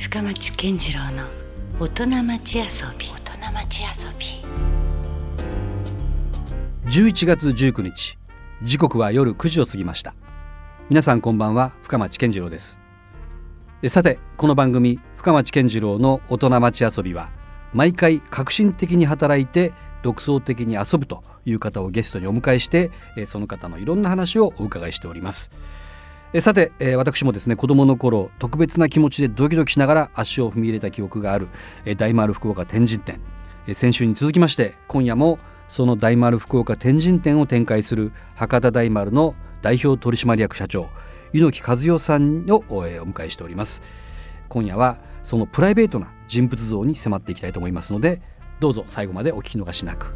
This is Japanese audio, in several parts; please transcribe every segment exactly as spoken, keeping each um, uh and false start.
深町健次郎の大人町遊び。大人町遊び。じゅういちがつじゅうくにち、時刻は夜くじを過ぎました。皆さんこんばんは、深町健次郎です。さて、この番組深町健次郎の大人町遊びは、毎回革新的に働いて独創的に遊ぶという方をゲストにお迎えして、その方のいろんな話をお伺いしております。さて、私もですね、子どもの頃特別な気持ちでドキドキしながら足を踏み入れた記憶がある大丸福岡天神店、先週に続きまして今夜もその大丸福岡天神店を展開する博多大丸の代表取締役社長猪木和代さんをお迎えしております。今夜はそのプライベートな人物像に迫っていきたいと思いますので、どうぞ最後までお聞き逃しなく。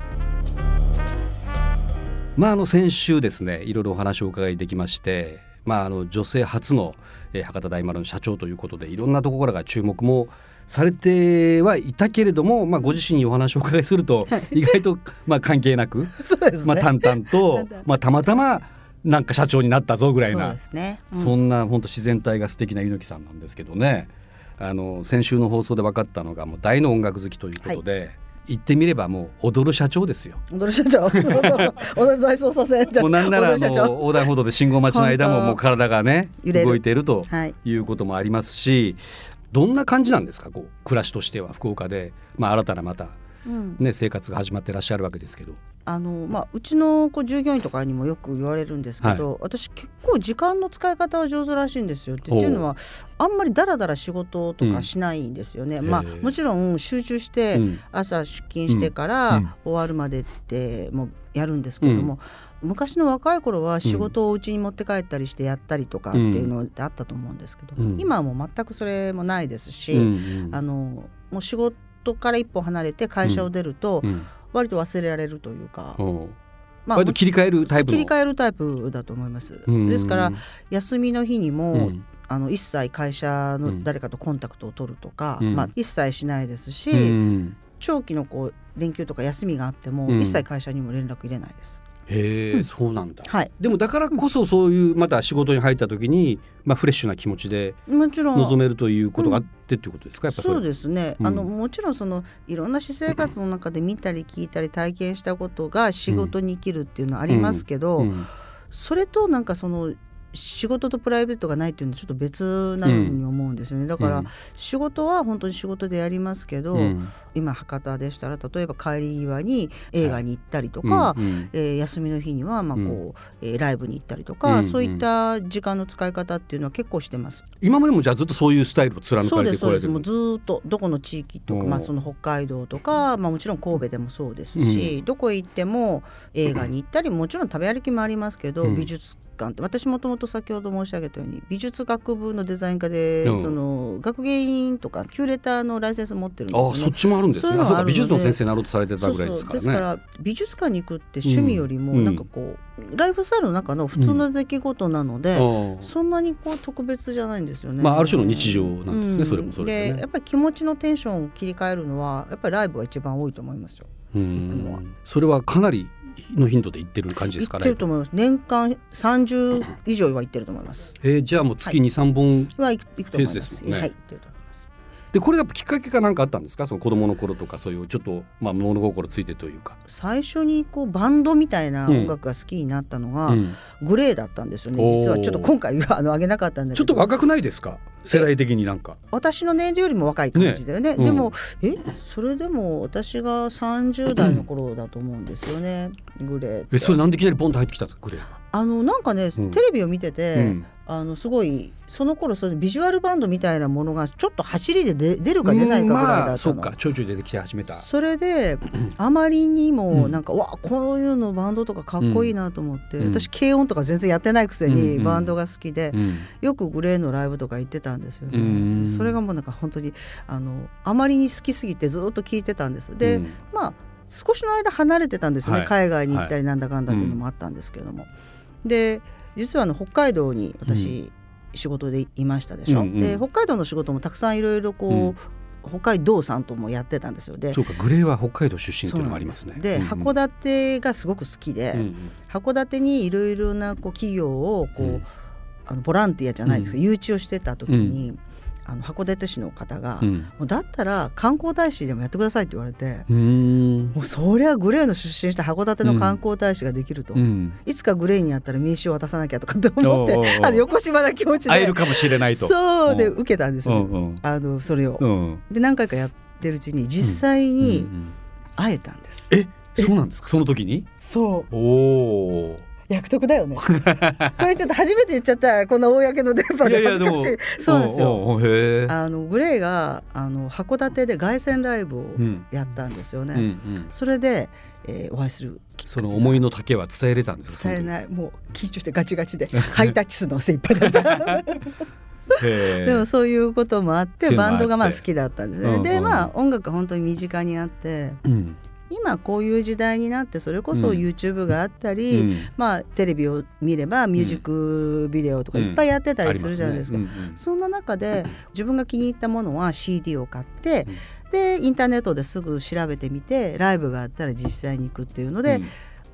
まあ、あの先週ですね、いろいろお話をお伺いできまして、まあ、あの女性初の博多大丸の社長ということで、いろんなところからが注目もされてはいたけれども、まあ、ご自身にお話をお伺いすると意外とまあ関係なくそうですね、まあ、淡々とまあたまたまなんか社長になったぞぐらいな、 そうですね、うん、そんな本当自然体が素敵な猪木さんなんですけどね、あの先週の放送で分かったのが、もう大の音楽好きということで、はい、言ってみればもう踊る社長ですよ。踊る社長踊る大捜査線、もうなんならあの横断歩道で信号待ちの間ももう体がね動いているということもありますし、はい、どんな感じなんですか、こう暮らしとしては。福岡で、まあ、新たなまた、うんね、生活が始まってらっしゃるわけですけど、あの、まあ、うちのこう従業員とかにもよく言われるんですけど、はい、私結構時間の使い方は上手らしいんですよって。っていうのは、あんまりダラダラ仕事とかしないんですよね、うん、まあ、もちろん集中して朝出勤してから終わるまでってもうやるんですけども、うん、昔の若い頃は仕事をうちに持って帰ったりしてやったりとかっていうのってあったと思うんですけど、うん、今はもう全くそれもないですし、うんうん、あのもう仕事から一歩離れて会社を出ると、うんうん、割と忘れられるというか、まあ、割と切り替えるタイプの切り替えるタイプだと思います。ですから休みの日にも、うん、あの一切会社の誰かとコンタクトを取るとか、うん、まあ、一切しないですし、うん、長期のこう連休とか休みがあっても、うん、一切会社にも連絡入れないです。へー、うん、そうなんだ、はい、でもだからこそそういうまた仕事に入った時に、まあ、フレッシュな気持ちで臨めるということがあってっていうことですか、うん、やっぱそうですね、うん、あのもちろんそのいろんな私生活の中で見たり聞いたり体験したことが仕事に生きるっていうのはありますけど、うんうんうん、それとなんかその仕事とプライベートがないっていうのはちょっと別なように思うんですよね。だから仕事は本当に仕事でやりますけど、うん、今博多でしたら例えば帰り際に映画に行ったりとか、はい、うんうん、えー、休みの日にはまあこう、うん、ライブに行ったりとか、うん、そういった時間の使い方っていうのは結構してます。今までもじゃあずっとそういうスタイルを貫かれてこられてる。そうです、そうです。もうずっとどこの地域とか、まあ、その北海道とか、まあ、もちろん神戸でもそうですし、うん、どこへ行っても映画に行ったり、もちろん食べ歩きもありますけど、うん、美術館って私もともと先ほど申し上げたように美術学部のデザイン科で、うん、その学芸員とかキュレーターのライセンスを持ってるんですよね。ああ、そっちもあるんですね。そうか、美術の先生になろうとされてたぐらいですからね。そうそう、ですから美術館に行くって趣味よりもなんかこう、うん、ライフスタイルの中の普通の出来事なので、うん、そんなにこう特別じゃないんですよね、まあ、ある種の日常なんですね、うん、それもそれで、ね、でやっぱり気持ちのテンションを切り替えるのはやっぱりライブが一番多いと思いますよ。うん、それはかなりの頻度で行ってる感じですかね。行ってると思います。年間さんじゅういじょうは行ってると思います。えー、じゃあもう月に、はい、さんぼんペースですもんね。はい、行ってると思います。でこれやっぱきっかけかなんかあったんですか、その子供の頃とかそういうちょっと、まあ、物心ついてというか。最初にこうバンドみたいな音楽が好きになったのが、うん、グレーだったんですよね、うん、実はちょっと今回はあの上げなかったんだけど。ちょっと若くないですか、世代的に。なんか私の年齢よりも若い感じだよね、ね、うん、でもえそれでも私がさんじゅうだいの頃だと思うんですよね、うん、グレーって。えそれなんでいきなりボンと入ってきたんですか、グレー。あのなんかね、うん、テレビを見てて、うん、あのすごいその頃そのビジュアルバンドみたいなものがちょっと走りで出るか出ないかぐらいだったの、まあ、そうか、ちょいちょい出てきて始めた。それであまりにもなんか、うん、わこういうのバンドとかかっこいいなと思って、うん、私軽音とか全然やってないくせにバンドが好きで、うんうん、よくグレーのライブとか行ってたんですよね、うん、それがもうなんか本当にあのあまりに好きすぎてずっと聴いてたんです。で、うん、まあ少しの間離れてたんですよね、はい、海外に行ったりなんだかんだっていうのもあったんですけども、はい、うん、で実はあの北海道に私仕事でいましたでしょ、うんうんうん、で北海道の仕事もたくさんいろいろこう、うん、北海道さんともやってたんですよ。でそうか、グレーは北海道出身っていうのもありますね。 で, で、うんうん、函館がすごく好きで、うんうん、函館にいろいろなこう企業をこう、うん、あのボランティアじゃないですけど、うん、誘致をしてた時に、うん、あの函館市の方が、うん、もうだったら観光大使でもやってくださいって言われて、うーん、もうそりゃグレーの出身した函館の観光大使ができると、うん、いつかグレーにやったら民衆を渡さなきゃとかと思って、うん、あの横島な気持ちで会えるかもしれないと、そうで受けたんですよ、うんうん、あのそれを、うん、で何回かやってるうちに実際に会えたんです、うんうんうん、えそうなんですか、その時に、そうおー約束だよねこれちょっと初めて言っちゃったこの公の電波で、いやいやでもそうですよ、へあのグレイがあの函館で凱旋ライブをやったんですよね、うんうんうん、それで、えー、お会いするその思いの丈は伝えれたんですか、伝えない、もう緊張してガチガチでハイタッチするのが精一杯だったへでもそういうこともあってバンドがまあ好きだったんですね、うんうん、でまあ音楽は本当に身近にあって、うん、今こういう時代になってそれこそ YouTube があったり、うん、まあ、テレビを見ればミュージックビデオとかいっぱいやってたりするじゃないですか、うんうんすねうんうん、そんな中で自分が気に入ったものは シーディー を買って、うん、でインターネットですぐ調べてみてライブがあったら実際に行くっていうので、うん、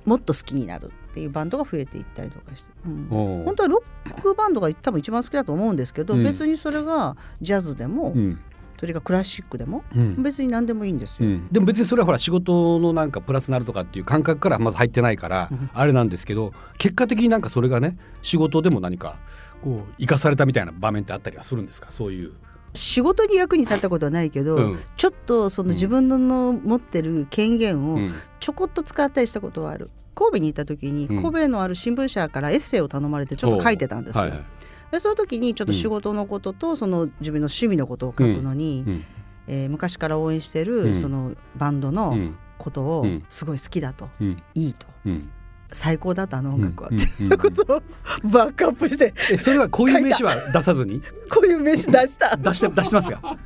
もっと好きになるっていうバンドが増えていったりとかして、うん、本当はロックバンドが多分一番好きだと思うんですけど、うん、別にそれがジャズでも、うん、それがクラシックでも、うん、別に何でもいいんですよ、うん、でも別にそれはほら仕事のなんかプラスになるとかっていう感覚からまず入ってないからあれなんですけど、結果的になんかそれがね仕事でも何かこう生かされたみたいな場面ってあったりはするんですか、そういう仕事に役に立ったことはないけど、うん、ちょっとその自分の持ってる権限をちょこっと使ったりしたことはある。神戸に行った時に神戸のある新聞社からエッセイを頼まれてちょっと書いてたんですよ、うん、はいはい、でその時にちょっと仕事のこととその自分の趣味のことを書くのに、うんうん、えー、昔から応援してるそのバンドのことをすごい好きだと、うん、いいと、うん、最高だとあの音楽は、うん、っていうことをバックアップして、えそれはこういう名刺は出さずにこういう名刺出した出して出してますか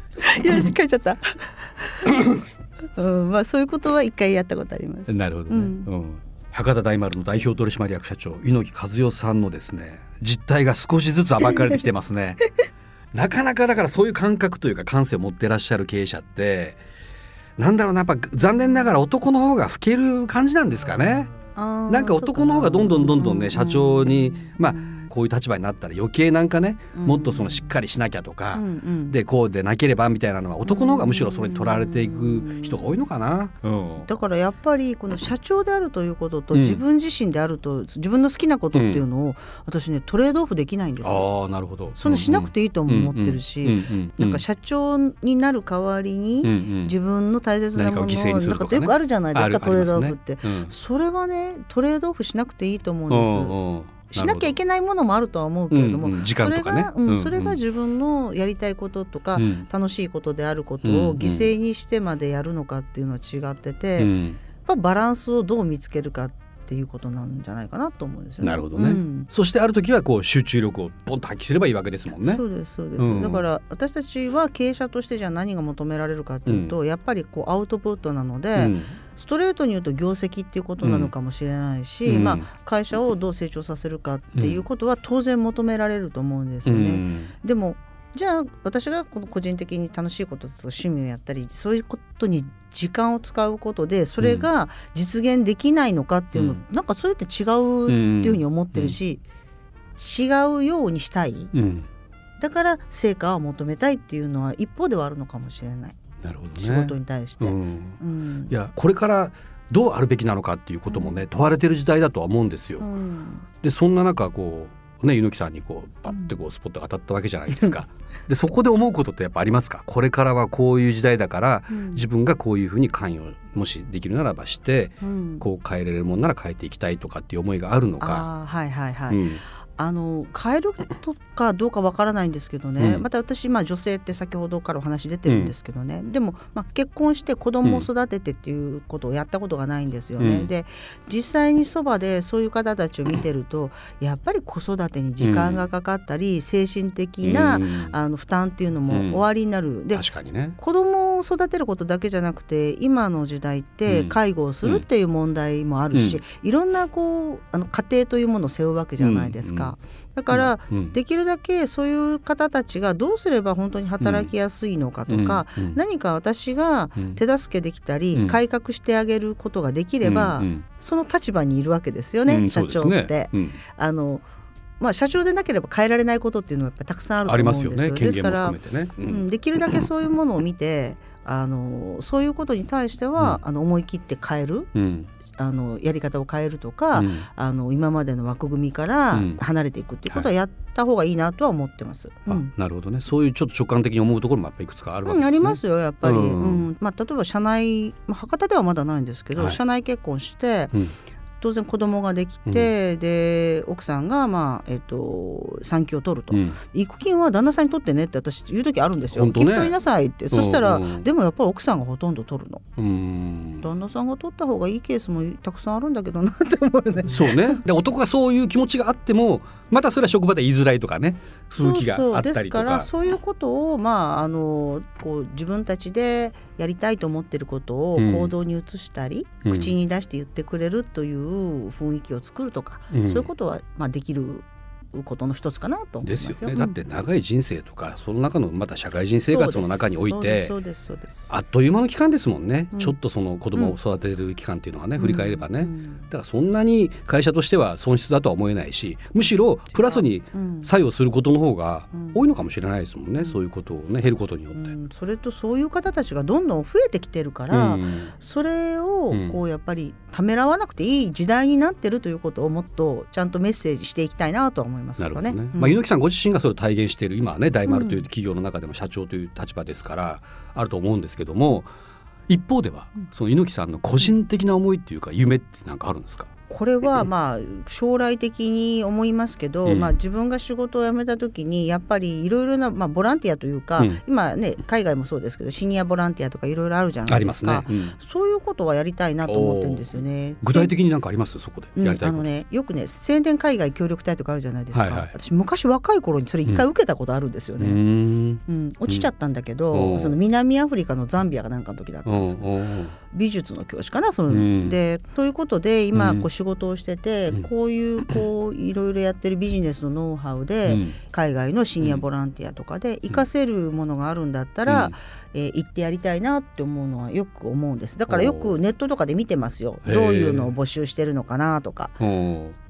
いや書いちゃった、うん、まあそういうことは一回やったことあります。なるほどね、うんうん、博多大丸の代表取締役社長猪木和代さんのですね実態が少しずつ暴かれてきてますねなかなかだからそういう感覚というか感性を持ってらっしゃる経営者ってなんだろうな、やっぱ残念ながら男の方が老ける感じなんですかね。あなんか男の方がどんどんどんどんね、うん、社長に、まあ、こういう立場になったら余計なんかね、うん、もっとそのしっかりしなきゃとか、うん、でこうでなければみたいなのは男の方がむしろそれに取られていく人が多いのかな、うん、だからやっぱりこの社長であるということと自分自身であると、うん、自分の好きなことっていうのを私ねトレードオフできないんですよ。あなるほど、そんなしなくていいと思ってるし、なんか社長になる代わりに自分の大切なものをなんかよくあるじゃないですか、トレードオフって、うん、それはねトレードオフしなくていいと思うんです。おうおう、しなきゃいけないものもあるとは思うけれども、うんうん、時間とかね、それが、うん、それが自分のやりたいこととか、うん、楽しいことであることを犠牲にしてまでやるのかっていうのは違ってて、うん、やっぱバランスをどう見つけるかっていうことなんじゃないかなと思うんですよね。なるほどね、うん、そしてある時はこう集中力をポンと発揮すればいいわけですもんね。そうですそうです、うん、だから私たちは経営者としてじゃあ何が求められるかっていうと、うん、やっぱりこうアウトプットなので、うん、ストレートに言うと業績っていうことなのかもしれないし、うん、まあ、会社をどう成長させるかっていうことは当然求められると思うんですよね、うん、でもじゃあ私がこの個人的に楽しいこととか趣味をやったりそういうことに時間を使うことでそれが実現できないのかっていうの、うん、なんかそれって違うっていうふうに思ってるし、うんうん、違うようにしたい、うん、だから成果を求めたいっていうのは一方ではあるのかもしれない。なるほど、ね、仕事に対して、うんうん、いやこれからどうあるべきなのかっていうこともね、うん、問われてる時代だとは思うんですよ、うん、でそんな中こうね、猪木さんにこうパッてこうスポットが当たったわけじゃないですか、うん、でそこで思うことってやっぱありますか。これからはこういう時代だから、うん、自分がこういうふうに関与もしできるならばして、うん、こう変えられるもんなら変えていきたいとかっていう思いがあるのか。あはいはいはい、うん、あの変えるとかどうかわからないんですけどね、うん、また私、まあ、女性って先ほどからお話出てるんですけどね、うん、でも、まあ、結婚して子供を育ててっていうことをやったことがないんですよね、うん、で実際にそばでそういう方たちを見てるとやっぱり子育てに時間がかかったり、うん、精神的な、うん、あの負担っていうのもおありになる、うん、で確かにね、子供を育てることだけじゃなくて今の時代って介護をするっていう問題もあるし、うんうん、いろんなこうあの家庭というものを背負うわけじゃないですか、うんうん、だからできるだけそういう方たちがどうすれば本当に働きやすいのかとか、何か私が手助けできたり改革してあげることができればその立場にいるわけですよね、社長って。あのまあ、社長でなければ変えられないことっていうのはやっぱたくさんあると思うんですよ。ありますよね。ですから、権限も含めてね、うんうん、できるだけそういうものを見てあのそういうことに対しては、うん、あの思い切って変える、うん、あのやり方を変えるとか、うん、あの今までの枠組みから離れていくっていうことはやった方がいいなとは思ってます、うんはいうん、あなるほどね。そういうちょっと直感的に思うところもやっぱいくつかあるわけですね、うん、ありますよやっぱり、うんうんまあ、例えば社内、まあ、博多ではまだないんですけど、はい、社内結婚して、うん当然子供ができて、うん、で奥さんが、まあえっと、産休を取ると、うん、育金は旦那さんに取ってねって私言う時あるんですよ、ね、きっと言いなさいって。そしたら、うん、でもやっぱり奥さんがほとんど取るの、うん、旦那さんが取った方がいいケースもたくさんあるんだけどなって思うね。そうね。で男がそういう気持ちがあってもまたそれは職場で言いづらいとかね風気があったりとか。そうそうですからそういうことを、まあ、あのこう自分たちでやりたいと思ってることを行動に移したり、うん、口に出して言ってくれるという雰囲気を作るとか、うん、そういうことはまあできることの一つかなと思いますよ。ですよね。だって長い人生とかその中のまた社会人生活の中においてあっという間の期間ですもんね、うん、ちょっとその子供を育てる期間っていうのはね、うん、振り返ればね、うん、だからそんなに会社としては損失だとは思えないしむしろプラスに作用することの方が多いのかもしれないですもんね、うん、そういうことをね減ることによって、うん、それとそういう方たちがどんどん増えてきてるから、うん、それをこうやっぱりためらわなくていい時代になってるということをもっとちゃんとメッセージしていきたいなとは思います。なるほどね。まあ、猪木さんご自身がそれを体現している今はね大丸という企業の中でも社長という立場ですからあると思うんですけども一方ではその猪木さんの個人的な思いっていうか夢って何かあるんですか。これはまあ将来的に思いますけど、うんまあ、自分が仕事を辞めた時にやっぱりいろいろな、まあ、ボランティアというか、うん、今ね海外もそうですけどシニアボランティアとかいろいろあるじゃないですか。ありますね、うん、そういうことはやりたいなと思ってるんですよね。具体的に何かありますそこでやりたいこと、うんあのね、よくね青年海外協力隊とかあるじゃないですか、はいはい、私昔若い頃にそれ一回受けたことあるんですよね、うんうん、落ちちゃったんだけど、うん、その南アフリカのザンビアがなんかの時だったんですけど美術の教師かなその、うん、でということで今こう仕事をしてて、うん、こういうこういろいろやってるビジネスのノウハウで、うん、海外のシニアボランティアとかで活かせるものがあるんだったら、うんえー、行ってやりたいなって思うのはよく思うんです。だからよくネットとかで見てますよ。どういうのを募集してるのかなとか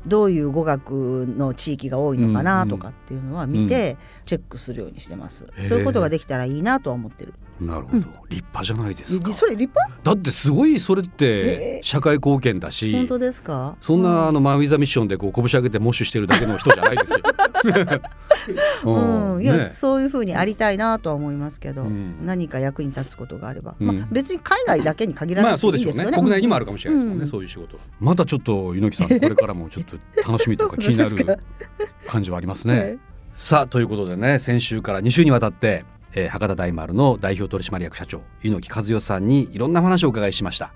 どういう語学の地域が多いのかなとかっていうのは見てチェックするようにしてます、うん、そういうことができたらいいなとは思ってる。なるほど、うん、立派じゃないですか。それ立派？だってすごいそれって社会貢献だし、えー、本当ですか？そんなあのマン・ウィザ・ミッションでこう拳上げてモッシュしてるだけの人じゃないですよ、うんね、いやそういうふうにありたいなとは思いますけど、うん、何か役に立つことがあれば、うんまあ、別に海外だけに限らなくていいですよ ね,、まあ、そうでしょうね。国内にもあるかもしれないですもんね、うん、そういう仕事は。またちょっと猪木さんこれからもちょっと楽しみとか気になる感じはありますね、えー、さあということでね先週からに週にわたってえー、博多大丸の代表取締役社長猪木和代さんにいろんな話をお伺いしました。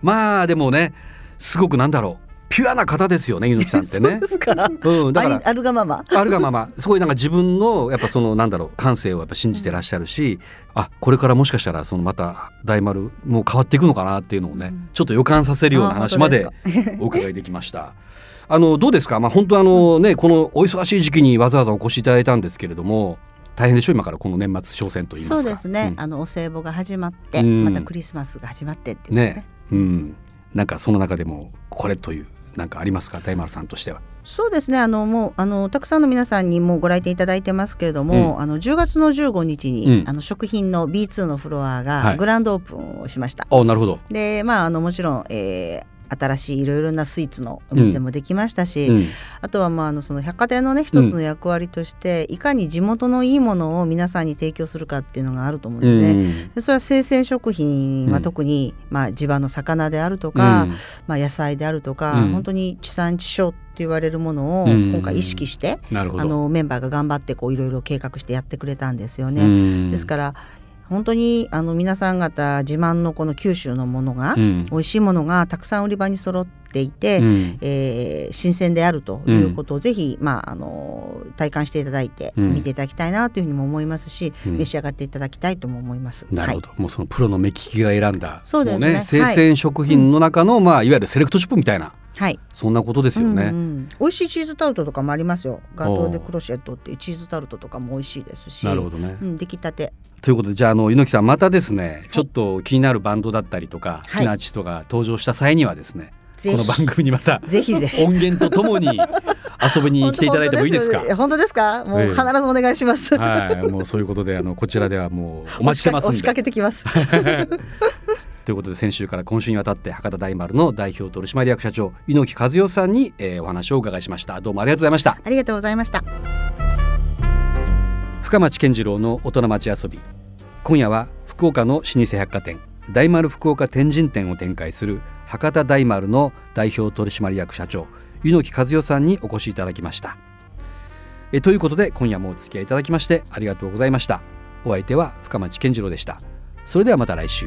まあでもねすごくなんだろうピュアな方ですよね猪木さんってね。そうですか、うん、だからあるがままあるがままそこになんか自分のやっぱそのなんだろう感性をやっぱ信じてらっしゃるし、うん、あこれからもしかしたらそのまた大丸もう変わっていくのかなっていうのをね、うん、ちょっと予感させるような話までお伺いできましたあのどうですか、まあ、本当あの、ね、このお忙しい時期にわざわざお越しいただいたんですけれども大変でしょ今からこの年末商戦といいますか。そうですね、うん、あのお歳暮が始まって、うん、またクリスマスが始まってっていう ね, ね、うん、なんかその中でもこれというなんかありますか大丸さんとしては。そうですねあのもうあのたくさんの皆さんにもうご来店いただいてますけれども、うん、あのじゅうがつのじゅうごにちに、うん、あの食品の ビーツー のフロアがグランドオープンをしました、はい、あなるほど。でまああのもちろん、えー新しいいろいろなスイーツのお店もできましたし、うん、あとはまああのその百貨店のね一つの役割として、うん、いかに地元のいいものを皆さんに提供するかっていうのがあると思うんですね、うん、でそれは生鮮食品は特に、うんまあ、地場の魚であるとか、うんまあ、野菜であるとか、うん、本当に地産地消って言われるものを今回意識して、うん、あのメンバーが頑張ってこういろいろ計画してやってくれたんですよね、うん、ですから本当にあの皆さん方自慢のこの九州のものが、うん、美味しいものがたくさん売り場に揃っていて、うんえー、新鮮であるということをぜひ、まあ、あの体感していただいて、うん、見ていただきたいなというふうにも思いますし、うん、召し上がっていただきたいとも思います、うんはい、なるほど。もうそのプロの目利きが選んだそうですね、もうね生鮮食品の中の、はいまあ、いわゆるセレクトショップみたいな、はい、そんなことですよね、うんうん、美味しいチーズタルトとかもありますよ。ガトー・デ・クロシェットっていうチーズタルトとかも美味しいですし。なるほどね、うん、出来たてということでじゃあ、 あの猪木さんまたですね、はい、ちょっと気になるバンドだったりとか好きなアーティストが登場した際にはですね、はい、この番組にまたぜひぜひ音源とともに遊びに来ていただいてもいいですか。本当ですか。もう必ずお願いします、えー、はい、もうそういうことであのこちらではもうお待ちしてますんで押しかけてきますということで先週から今週にわたって博多大丸の代表取締役社長猪木和代さんに、えー、お話を伺いしました。どうもありがとうございました。ありがとうございました。深町健次郎の大人町遊び、今夜は福岡の老舗百貨店大丸福岡天神店を展開する博多大丸の代表取締役社長猪木和代さんにお越しいただきました。えということで今夜もお付き合いいただきましてありがとうございました。お相手は深町健次郎でした。それではまた来週。